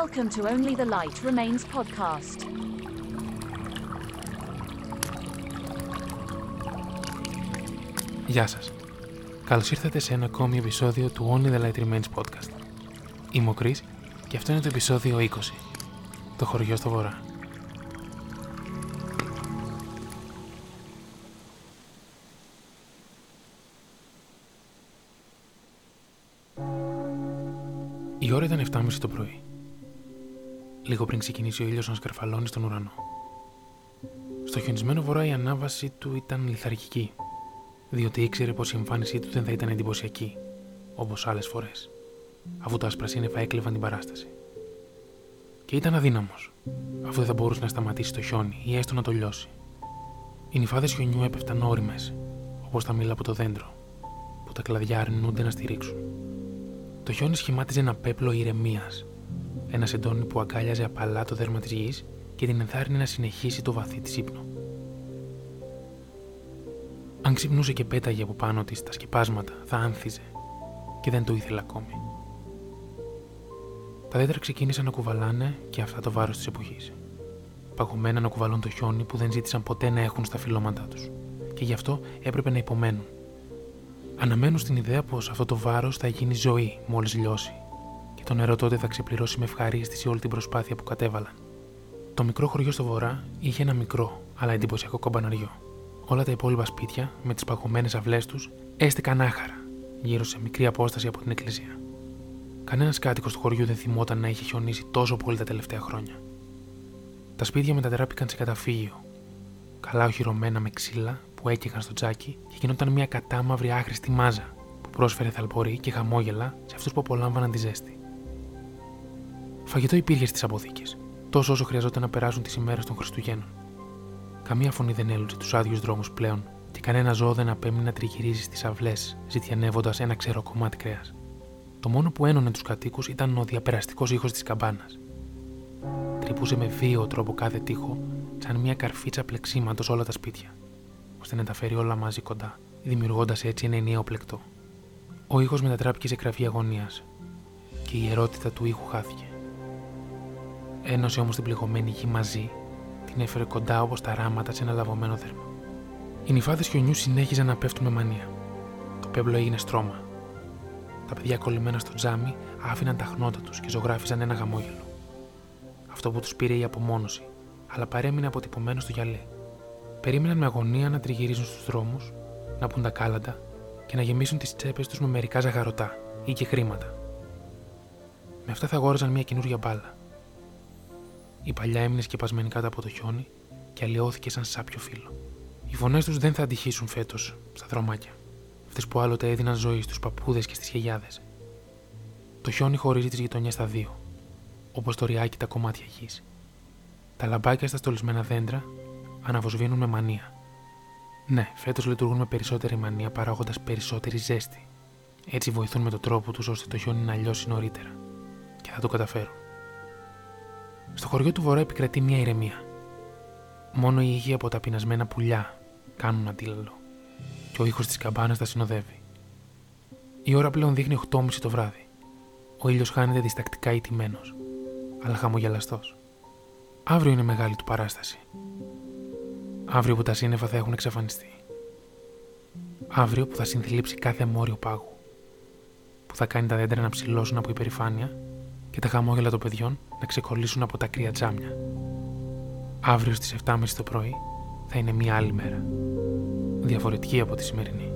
Welcome to Only the Light Remains Podcast. Γεια σας. Καλώς ήρθατε σε ένα ακόμη επεισόδιο του Only the Light Remains Podcast. Είμαι ο Chris και αυτό είναι το επεισόδιο 20. Το χωριό στο βορρά. Η ώρα ήταν 7:30 το πρωί. Λίγο πριν ξεκινήσει ο ήλιος να σκαρφαλώνει στον ουρανό. Στο χιονισμένο βορρά η ανάβαση του ήταν λιθαρχική, διότι ήξερε πως η εμφάνισή του δεν θα ήταν εντυπωσιακή, όπως άλλες φορές, αφού τα άσπρα σύννεφα έκλεβαν την παράσταση. Και ήταν αδύναμος, αφού δεν θα μπορούσε να σταματήσει το χιόνι ή έστω να το λιώσει. Οι νυφάδες χιονιού έπεφταν ώριμες, όπως τα μήλα από το δέντρο, που τα κλαδιά αρνούνται να στηρίξουν. Το χιόνι σχημάτιζε ένα πέπλο ηρεμίας, ένα σεντόνι που αγκάλιαζε απαλά το δέρμα της γης και την ενθάρρυνε να συνεχίσει το βαθύ της ύπνο. Αν ξυπνούσε και πέταγε από πάνω της τα σκεπάσματα, θα άνθιζε και δεν το ήθελε ακόμη. Τα δέντρα ξεκίνησαν να κουβαλάνε και αυτά το βάρος της εποχής. Παγωμένα να κουβαλούν το χιόνι που δεν ζήτησαν ποτέ να έχουν στα φυλλώματά τους και γι' αυτό έπρεπε να υπομένουν. Αναμένουν στην ιδέα πως αυτό το βάρος θα γίνει ζωή μόλις λιώσει και το νερό τότε θα ξεπληρώσει με ευχαρίστηση όλη την προσπάθεια που κατέβαλαν. Το μικρό χωριό στο βορρά είχε ένα μικρό αλλά εντυπωσιακό καμπαναριό. Όλα τα υπόλοιπα σπίτια, με τις παγωμένες αυλές τους, έστεκαν άχαρα, γύρω σε μικρή απόσταση από την εκκλησία. Κανένας κάτοικος του χωριού δεν θυμόταν να είχε χιονίσει τόσο πολύ τα τελευταία χρόνια. Τα σπίτια μετατράπηκαν σε καταφύγιο, καλά οχυρωμένα με ξύλα που έκαιγαν στο τζάκι και γινόταν μια κατάμαυρη άχρηστη μάζα που πρόσφερε θαλπορή και χαμόγελα σε αυτούς που απολάμβαναν τη ζέστη. Φαγητό υπήρχε στις αποθήκες, τόσο όσο χρειαζόταν να περάσουν τις ημέρες των Χριστουγέννων. Καμία φωνή δεν έλουσε τους άδειους δρόμους πλέον και κανένα ζώο δεν απέμεινε να τριγυρίζει στις αυλές, ζητιανεύοντας ένα ξερό κομμάτι κρέας. Το μόνο που ένωνε τους κατοίκους ήταν ο διαπεραστικός ήχος της καμπάνας. Τρυπούσε με βίαιο τρόπο κάθε τοίχο, σαν μια καρφίτσα πλεξίματος όλα τα σπίτια, ώστε να τα φέρει όλα μαζί κοντά, δημιουργώντας έτσι ένα ενιαίο πλεκτό. Ο ήχος μετατράπηκε σε κραυγή αγωνίας και η ιερότητα του ήχου χάθηκε. Ένωσε όμως την πληγωμένη γη μαζί. Την έφερε κοντά όπως τα ράματα σε ένα λαβωμένο δέρμα. Οι νυφάδες χιονιού συνέχιζαν να πέφτουν με μανία. Το πέπλο έγινε στρώμα. Τα παιδιά κολλημένα στο τζάμι άφηναν τα χνότα τους και ζωγράφιζαν ένα χαμόγελο. Αυτό που τους πήρε η απομόνωση, αλλά παρέμεινε αποτυπωμένο στο γυαλί. Περίμεναν με αγωνία να τριγυρίζουν στους δρόμους, να πουν τα κάλαντα και να γεμίσουν τις τσέπες τους με μερικά ζαχαρωτά ή και χρήματα. Με αυτά θα αγόραζαν μια καινούργια μπάλα. Η παλιά έμεινε σκεπασμένη κάτω από το χιόνι και αλλοιώθηκε σαν σάπιο φύλλο. Οι φωνές τους δεν θα αντυχήσουν φέτος στα δρομάκια, αυτές που άλλοτε έδιναν ζωή στους παππούδες και στις γιαγιάδες. Το χιόνι χωρίζει τις γειτονιές στα δύο, όπως το ριάκι τα κομμάτια γης. Τα λαμπάκια στα στολισμένα δέντρα αναβοσβήνουν με μανία. Ναι, φέτος λειτουργούν με περισσότερη μανία παράγοντας περισσότερη ζέστη. Έτσι βοηθούν με τον τρόπο τους ώστε το χιόνι να λιώσει νωρίτερα. Και θα το καταφέρουν. Στο χωριό του Βορρά επικρατεί μια ηρεμία. Μόνο οι ήχοι από τα πεινασμένα πουλιά κάνουν αντίλαλο, και ο ήχος της καμπάνας τα συνοδεύει. Η ώρα πλέον δείχνει 8:30 το βράδυ. Ο ήλιος χάνεται διστακτικά ηττημένος, αλλά χαμογελαστός. Αύριο είναι μεγάλη του παράσταση. Αύριο που τα σύννεφα θα έχουν εξαφανιστεί. Αύριο που θα συνθυλίψει κάθε μόριο πάγου, που θα κάνει τα δέντρα να ψηλώσουν από υπερηφάνεια και τα χαμόγελα των παιδιών να ξεκολλήσουν από τα κρύα τζάμια. Αύριο στις 7:30 το πρωί θα είναι μια άλλη μέρα, διαφορετική από τη σημερινή.